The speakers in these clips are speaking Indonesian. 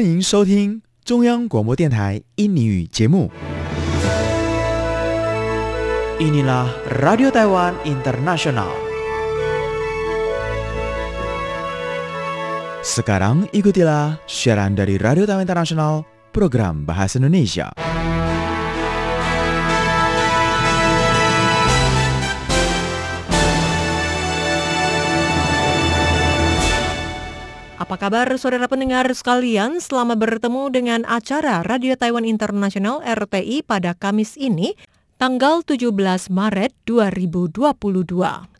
欢迎收听中央广播电台印尼语节目。Inilah Radio Taiwan International. Sekarang ikutilah siaran dari Radio Taiwan International, program Bahasa Indonesia. Apa kabar saudara pendengar sekalian? Selamat bertemu dengan acara Radio Taiwan International RTI pada Kamis ini, tanggal 17 Maret 2022.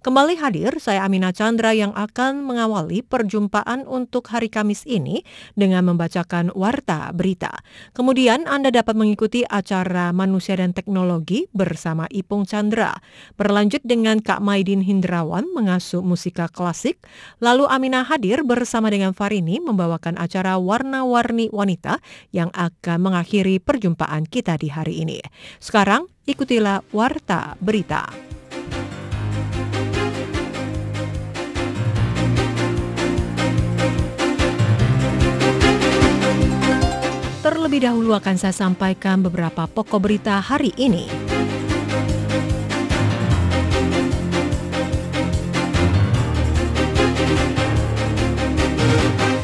Kembali hadir, saya Amina Chandra yang akan mengawali perjumpaan untuk hari Kamis ini dengan membacakan warta berita. Kemudian Anda dapat mengikuti acara Manusia dan Teknologi bersama Ipung Chandra. Berlanjut dengan Kak Maidin Hindrawan mengasuh musika klasik. Lalu Amina hadir bersama dengan Farini membawakan acara Warna-Warni Wanita yang akan mengakhiri perjumpaan kita di hari ini. Sekarang, ikutilah warta berita. Terlebih dahulu akan saya sampaikan beberapa pokok berita hari ini.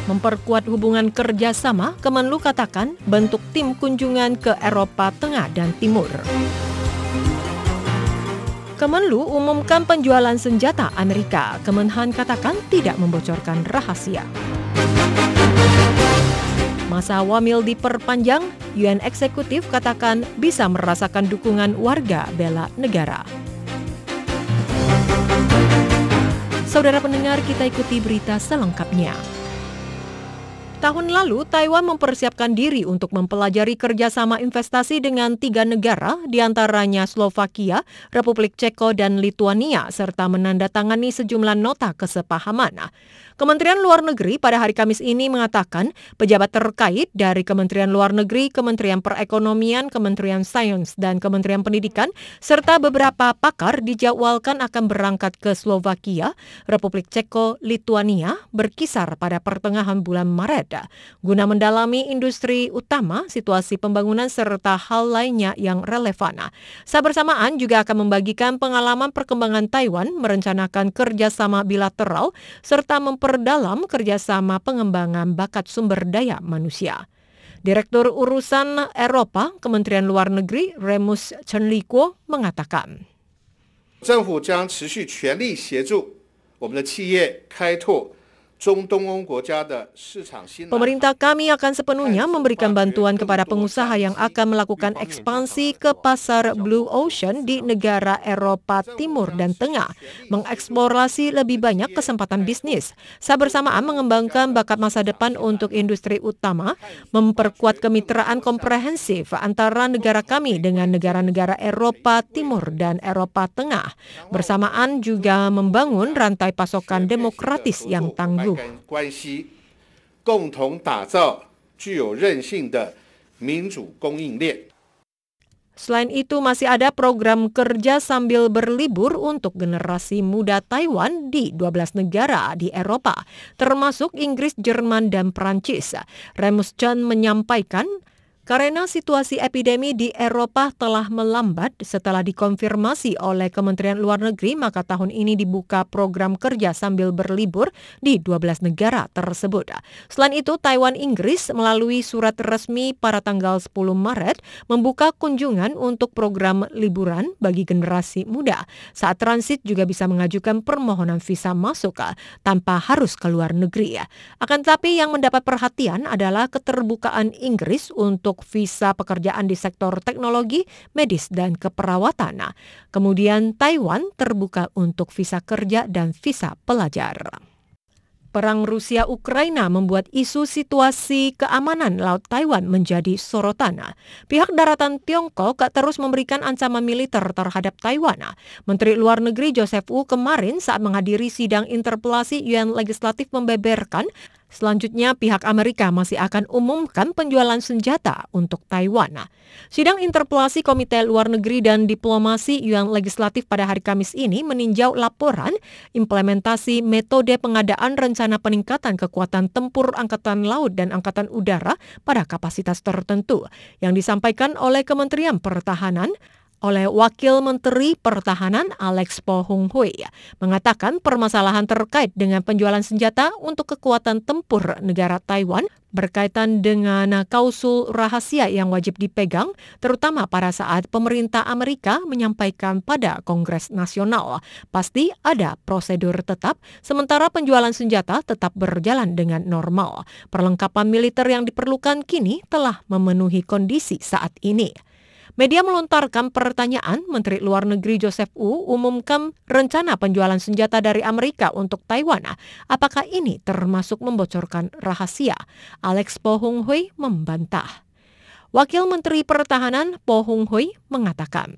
Memperkuat hubungan kerjasama, Kemenlu katakan bentuk tim kunjungan ke Eropa Tengah dan Timur. Kemenlu umumkan penjualan senjata Amerika. Kemenhan katakan tidak membocorkan rahasia. Masa Wamil diperpanjang, UN eksekutif katakan bisa merasakan dukungan warga bela negara. Saudara pendengar, kita ikuti berita selengkapnya. Tahun lalu, Taiwan mempersiapkan diri untuk mempelajari kerjasama investasi dengan 3 negara, diantaranya Slovakia, Republik Ceko, dan Lituania, serta menandatangani sejumlah nota kesepahaman. Kementerian Luar Negeri pada hari Kamis ini mengatakan pejabat terkait dari Kementerian Luar Negeri, Kementerian Perekonomian, Kementerian Sains, dan Kementerian Pendidikan, serta beberapa pakar dijadwalkan akan berangkat ke Slovakia, Republik Ceko, Lituania, berkisar pada pertengahan bulan Maret, guna mendalami industri utama, situasi pembangunan, serta hal lainnya yang relevan. Sebersamaan juga akan membagikan pengalaman perkembangan Taiwan, merencanakan kerjasama bilateral, serta memperdalam kerjasama pengembangan bakat sumber daya manusia. Direktur Urusan Eropa Kementerian Luar Negeri Remus Chen Li-kuo mengatakan, pemerintah kami akan sepenuhnya memberikan bantuan kepada pengusaha yang akan melakukan ekspansi ke pasar Blue Ocean di negara Eropa Timur dan Tengah, mengeksplorasi lebih banyak kesempatan bisnis, sebersamaan mengembangkan bakat masa depan untuk industri utama, memperkuat kemitraan komprehensif antara negara kami dengan negara-negara Eropa Timur dan Eropa Tengah, bersamaan juga membangun rantai pasokan demokratis yang tangguh. 关系共同打造具有韧性的民主供应链。 Selain itu, masih ada program kerja sambil berlibur untuk generasi muda Taiwan di 12 negara di Eropa, termasuk Inggris, Jerman, dan Perancis. Remus Chen menyampaikan, karena situasi epidemi di Eropa telah melambat setelah dikonfirmasi oleh Kementerian Luar Negeri, maka tahun ini dibuka program kerja sambil berlibur di 12 negara tersebut. Selain itu, Taiwan Inggris melalui surat resmi pada tanggal 10 Maret membuka kunjungan untuk program liburan bagi generasi muda. Saat transit juga bisa mengajukan permohonan visa masuk tanpa harus keluar negeri. Akan tetapi yang mendapat perhatian adalah keterbukaan Inggris untuk visa pekerjaan di sektor teknologi, medis, dan keperawatan. Kemudian Taiwan terbuka untuk visa kerja dan visa pelajar. Perang Rusia-Ukraina membuat isu situasi keamanan Laut Taiwan menjadi sorotan. Pihak daratan Tiongkok terus memberikan ancaman militer terhadap Taiwan. Menteri Luar Negeri Joseph Wu kemarin saat menghadiri sidang interpelasi UN legislatif membeberkan Selanjutnya, pihak Amerika masih akan umumkan penjualan senjata untuk Taiwan. Sidang interpelasi Komite Luar Negeri dan Diplomasi Yuan Legislatif pada hari Kamis ini meninjau laporan implementasi metode pengadaan rencana peningkatan kekuatan tempur Angkatan Laut dan Angkatan Udara pada kapasitas tertentu yang disampaikan oleh Kementerian Pertahanan. Oleh Wakil Menteri Pertahanan Alex Po Hung-hui mengatakan permasalahan terkait dengan penjualan senjata untuk kekuatan tempur negara Taiwan berkaitan dengan klausul rahasia yang wajib dipegang, terutama pada saat pemerintah Amerika menyampaikan pada Kongres Nasional. Pasti ada prosedur tetap, sementara penjualan senjata tetap berjalan dengan normal. Perlengkapan militer yang diperlukan kini telah memenuhi kondisi saat ini. Media melontarkan pertanyaan, Menteri Luar Negeri Joseph Wu umumkan rencana penjualan senjata dari Amerika untuk Taiwan. Apakah ini termasuk membocorkan rahasia? Alex Po Hung-hui membantah. Wakil Menteri Pertahanan Po Hung-hui mengatakan,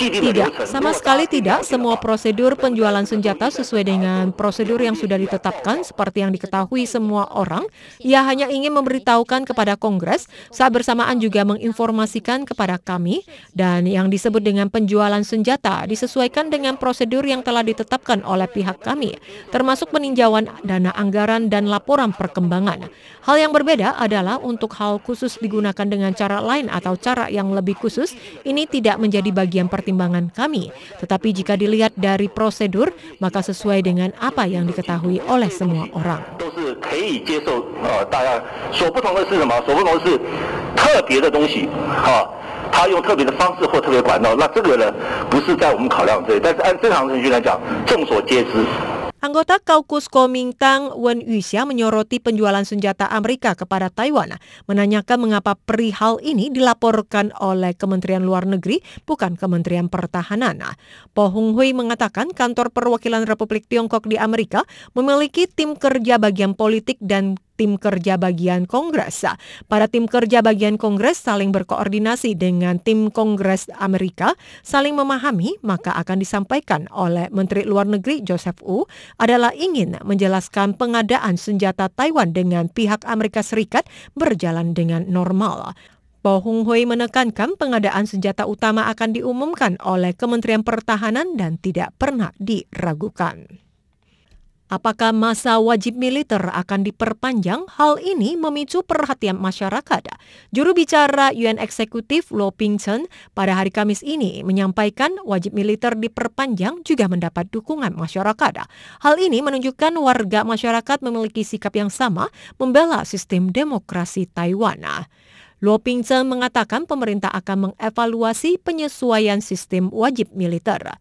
tidak, sama sekali tidak. Semua prosedur penjualan senjata sesuai dengan prosedur yang sudah ditetapkan seperti yang diketahui semua orang. Ia hanya ingin memberitahukan kepada Kongres, saat bersamaan juga menginformasikan kepada kami, dan yang disebut dengan penjualan senjata disesuaikan dengan prosedur yang telah ditetapkan oleh pihak kami, termasuk peninjauan dana anggaran dan laporan perkembangan. Hal yang berbeda adalah untuk hal khusus digunakan dengan cara lain atau cara yang lebih khusus, ini tidak menjadi bagian pertimbangan kami. Tetapi jika dilihat dari prosedur, maka sesuai dengan apa yang diketahui oleh semua orang. Anggota Kaukus Kuomintang Wen Yixia menyoroti penjualan senjata Amerika kepada Taiwan, menanyakan mengapa perihal ini dilaporkan oleh Kementerian Luar Negeri, bukan Kementerian Pertahanan. Po Hung-hui mengatakan kantor perwakilan Republik Tiongkok di Amerika memiliki tim kerja bagian politik dan tim kerja bagian Kongres. Para tim kerja bagian Kongres saling berkoordinasi dengan tim Kongres Amerika, saling memahami, maka akan disampaikan oleh Menteri Luar Negeri Joseph Wu adalah ingin menjelaskan pengadaan senjata Taiwan dengan pihak Amerika Serikat berjalan dengan normal. Po Hung-hui menekankan pengadaan senjata utama akan diumumkan oleh Kementerian Pertahanan dan tidak pernah diragukan. Apakah masa wajib militer akan diperpanjang? Hal ini memicu perhatian masyarakat. Juru bicara UN Eksekutif Luo Ping-cheng pada hari Kamis ini menyampaikan wajib militer diperpanjang juga mendapat dukungan masyarakat. Hal ini menunjukkan warga masyarakat memiliki sikap yang sama membela sistem demokrasi Taiwan. Luo Ping-cheng mengatakan pemerintah akan mengevaluasi penyesuaian sistem wajib militer.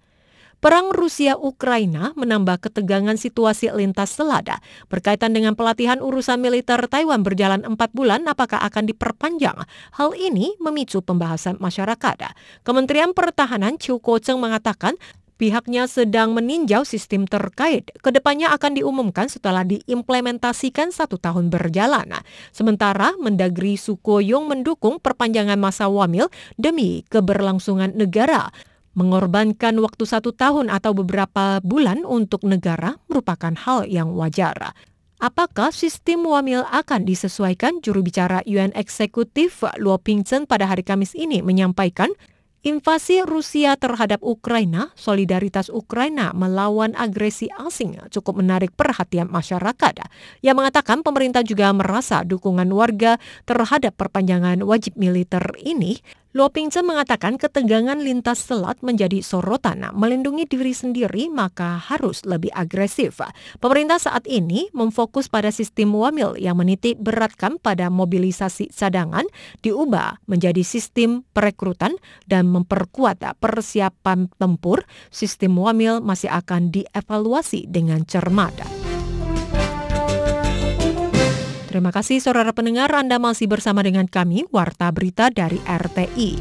Perang Rusia-Ukraina menambah ketegangan situasi lintas selada. Berkaitan dengan pelatihan urusan militer Taiwan berjalan 4 bulan, apakah akan diperpanjang? Hal ini memicu pembahasan masyarakat. Kementerian Pertahanan Chiu Kuo-cheng mengatakan pihaknya sedang meninjau sistem terkait. Kedepannya akan diumumkan setelah diimplementasikan 1 tahun berjalan. Sementara, Mendagri Su Ko-yung mendukung perpanjangan masa wamil demi keberlangsungan negara. Mengorbankan waktu 1 tahun atau beberapa bulan untuk negara merupakan hal yang wajar. Apakah sistem wamil akan disesuaikan? Juru bicara UN Eksekutif Luo Ping-cheng pada hari Kamis ini menyampaikan, invasi Rusia terhadap Ukraina, solidaritas Ukraina melawan agresi asing cukup menarik perhatian masyarakat. Ia mengatakan pemerintah juga merasa dukungan warga terhadap perpanjangan wajib militer ini. Luo Ping-cheng mengatakan ketegangan lintas selat menjadi sorotan. Melindungi diri sendiri maka harus lebih agresif. Pemerintah saat ini memfokus pada sistem wamil yang menitik beratkan pada mobilisasi cadangan, diubah menjadi sistem perekrutan dan memperkuat persiapan tempur. Sistem wamil masih akan dievaluasi dengan cermat. Terima kasih saudara pendengar, Anda masih bersama dengan kami, Warta Berita dari RTI.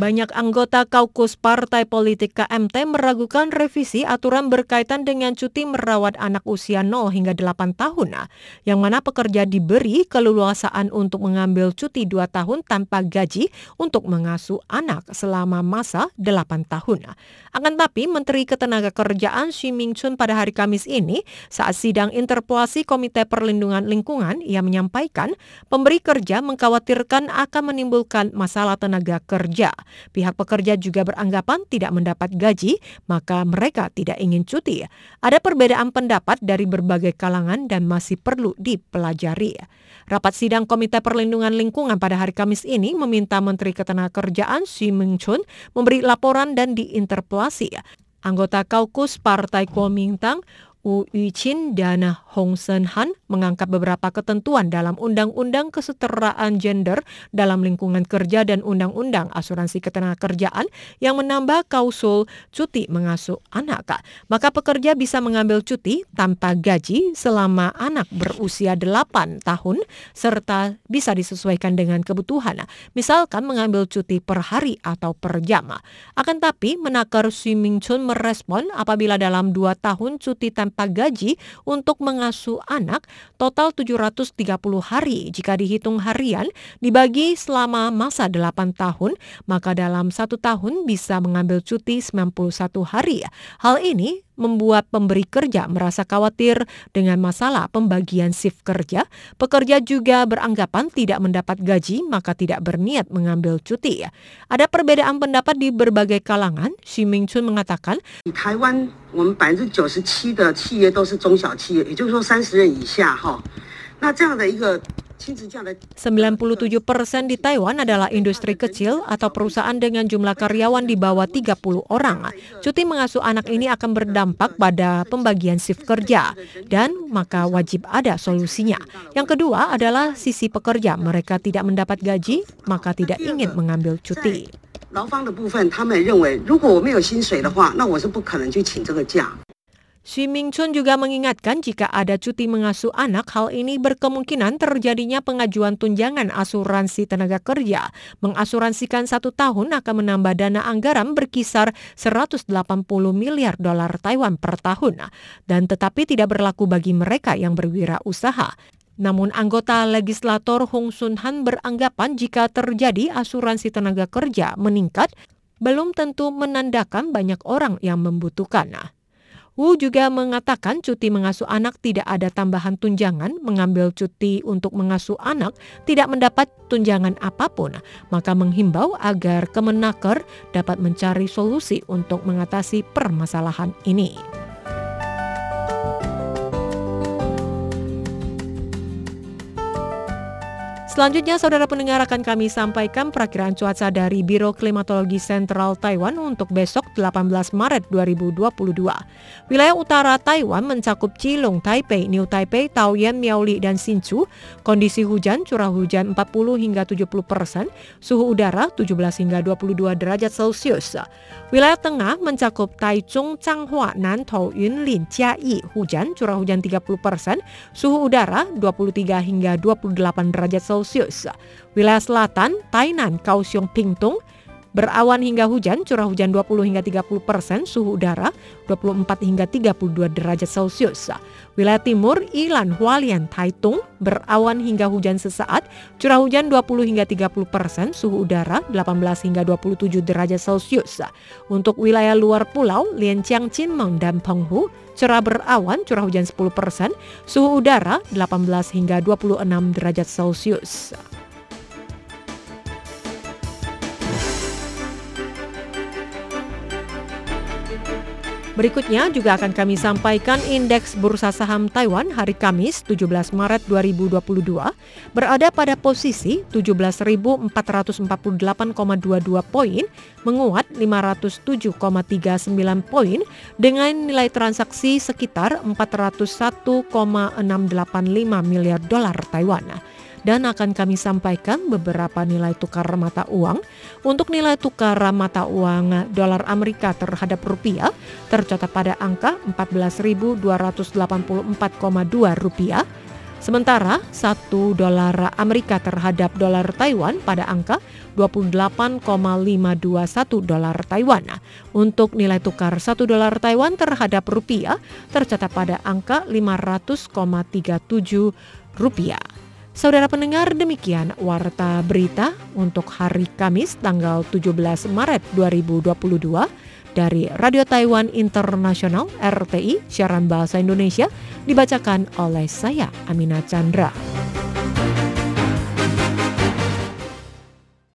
Banyak anggota kaukus Partai Politik KMT meragukan revisi aturan berkaitan dengan cuti merawat anak usia 0 hingga 8 tahun, yang mana pekerja diberi keleluasaan untuk mengambil cuti 2 tahun tanpa gaji untuk mengasuh anak selama masa 8 tahun. Akan tapi, Menteri Ketenagakerjaan Hsu Ming-chun pada hari Kamis ini, saat sidang interpelasi Komite Perlindungan Lingkungan, ia menyampaikan pemberi kerja mengkhawatirkan akan menimbulkan masalah tenaga kerja. Pihak pekerja juga beranggapan tidak mendapat gaji, maka mereka tidak ingin cuti. Ada perbedaan pendapat dari berbagai kalangan dan masih perlu dipelajari. Rapat sidang Komite Perlindungan Lingkungan pada hari Kamis ini meminta Menteri Ketenagakerjaan Hsu Ming-chun memberi laporan dan diinterpelasi. Anggota kaukus Partai Kuomintang, Wu Yuqin dan Hung Sun-han mengangkat beberapa ketentuan dalam Undang-Undang Kesetaraan Gender dalam Lingkungan Kerja dan Undang-Undang Asuransi Ketenagakerjaan yang menambah klausul cuti mengasuh anak. Maka pekerja bisa mengambil cuti tanpa gaji selama anak berusia 8 tahun serta bisa disesuaikan dengan kebutuhan, misalkan mengambil cuti per hari atau per jam. Akan tapi, Menaker Hsu Ming-chun merespon apabila dalam 2 tahun cuti tanpa gaji untuk mengasuh anak total 730 hari jika dihitung harian dibagi selama masa 8 tahun maka dalam 1 tahun bisa mengambil cuti 91 hari. Hal ini membuat pemberi kerja merasa khawatir dengan masalah pembagian shift kerja. Pekerja juga beranggapan tidak mendapat gaji maka tidak berniat mengambil cuti. Ada perbedaan pendapat di berbagai kalangan. Hsu Ming-chun mengatakan, di Taiwan, 97% di Taiwan adalah industri kecil atau perusahaan dengan jumlah karyawan di bawah 30 orang. Cuti mengasuh anak ini akan berdampak pada pembagian shift kerja dan maka wajib ada solusinya. Yang kedua adalah sisi pekerja. Mereka tidak mendapat gaji, maka tidak ingin mengambil cuti. Hsu Ming-chun juga mengingatkan jika ada cuti mengasuh anak, hal ini berkemungkinan terjadinya pengajuan tunjangan asuransi tenaga kerja. Mengasuransikan 1 tahun akan menambah dana anggaran berkisar 180 miliar dolar Taiwan per tahun, dan tetapi tidak berlaku bagi mereka yang berwirausaha. Namun anggota legislator Hung Sun-han beranggapan jika terjadi asuransi tenaga kerja meningkat, belum tentu menandakan banyak orang yang membutuhkan. Wu juga mengatakan cuti mengasuh anak tidak ada tambahan tunjangan, mengambil cuti untuk mengasuh anak tidak mendapat tunjangan apapun. Maka menghimbau agar Kemenaker dapat mencari solusi untuk mengatasi permasalahan ini. Selanjutnya, saudara pendengar, akan kami sampaikan perakiraan cuaca dari Biro Klimatologi Sentral Taiwan untuk besok 18 Maret 2022. Wilayah utara Taiwan mencakup Cilung, Taipei, New Taipei, Taoyuan, Miaoli, dan Sinchu. Kondisi hujan, curah hujan 40 hingga 70%, suhu udara 17 hingga 22 derajat Celcius. Wilayah tengah mencakup Taichung, Changhua, Nantou, Yunlin, Chiai, hujan, curah hujan 30%, suhu udara 23 hingga 28 derajat Celcius. Wilayah selatan, Tainan, Kaohsiung, Pingtung, berawan hingga hujan, curah hujan 20 hingga 30%, suhu udara 24 hingga 32 derajat Celcius. Wilayah timur, Ilan, Hualien, Taitung, berawan hingga hujan sesaat, curah hujan 20 hingga 30%, suhu udara 18 hingga 27 derajat Celcius. Untuk wilayah luar pulau, Lianjiang, Qinmeng, dan Penghu, cerah berawan, curah hujan 10%, suhu udara 18 hingga 26 derajat Celcius. Berikutnya juga akan kami sampaikan indeks bursa saham Taiwan hari Kamis 17 Maret 2022 berada pada posisi 17.448,22 poin, menguat 507,39 poin dengan nilai transaksi sekitar 401,685 miliar dolar Taiwan. Dan akan kami sampaikan beberapa nilai tukar mata uang. Untuk nilai tukar mata uang dolar Amerika terhadap rupiah tercatat pada angka 14.284,2 rupiah. Sementara 1 dolar Amerika terhadap dolar Taiwan pada angka 28,521 dolar Taiwan. Untuk nilai tukar 1 dolar Taiwan terhadap rupiah tercatat pada angka 500,37 rupiah. Saudara pendengar, demikian Warta Berita untuk hari Kamis tanggal 17 Maret 2022. Dari Radio Taiwan International RTI, siaran bahasa Indonesia, dibacakan oleh saya, Amina Chandra.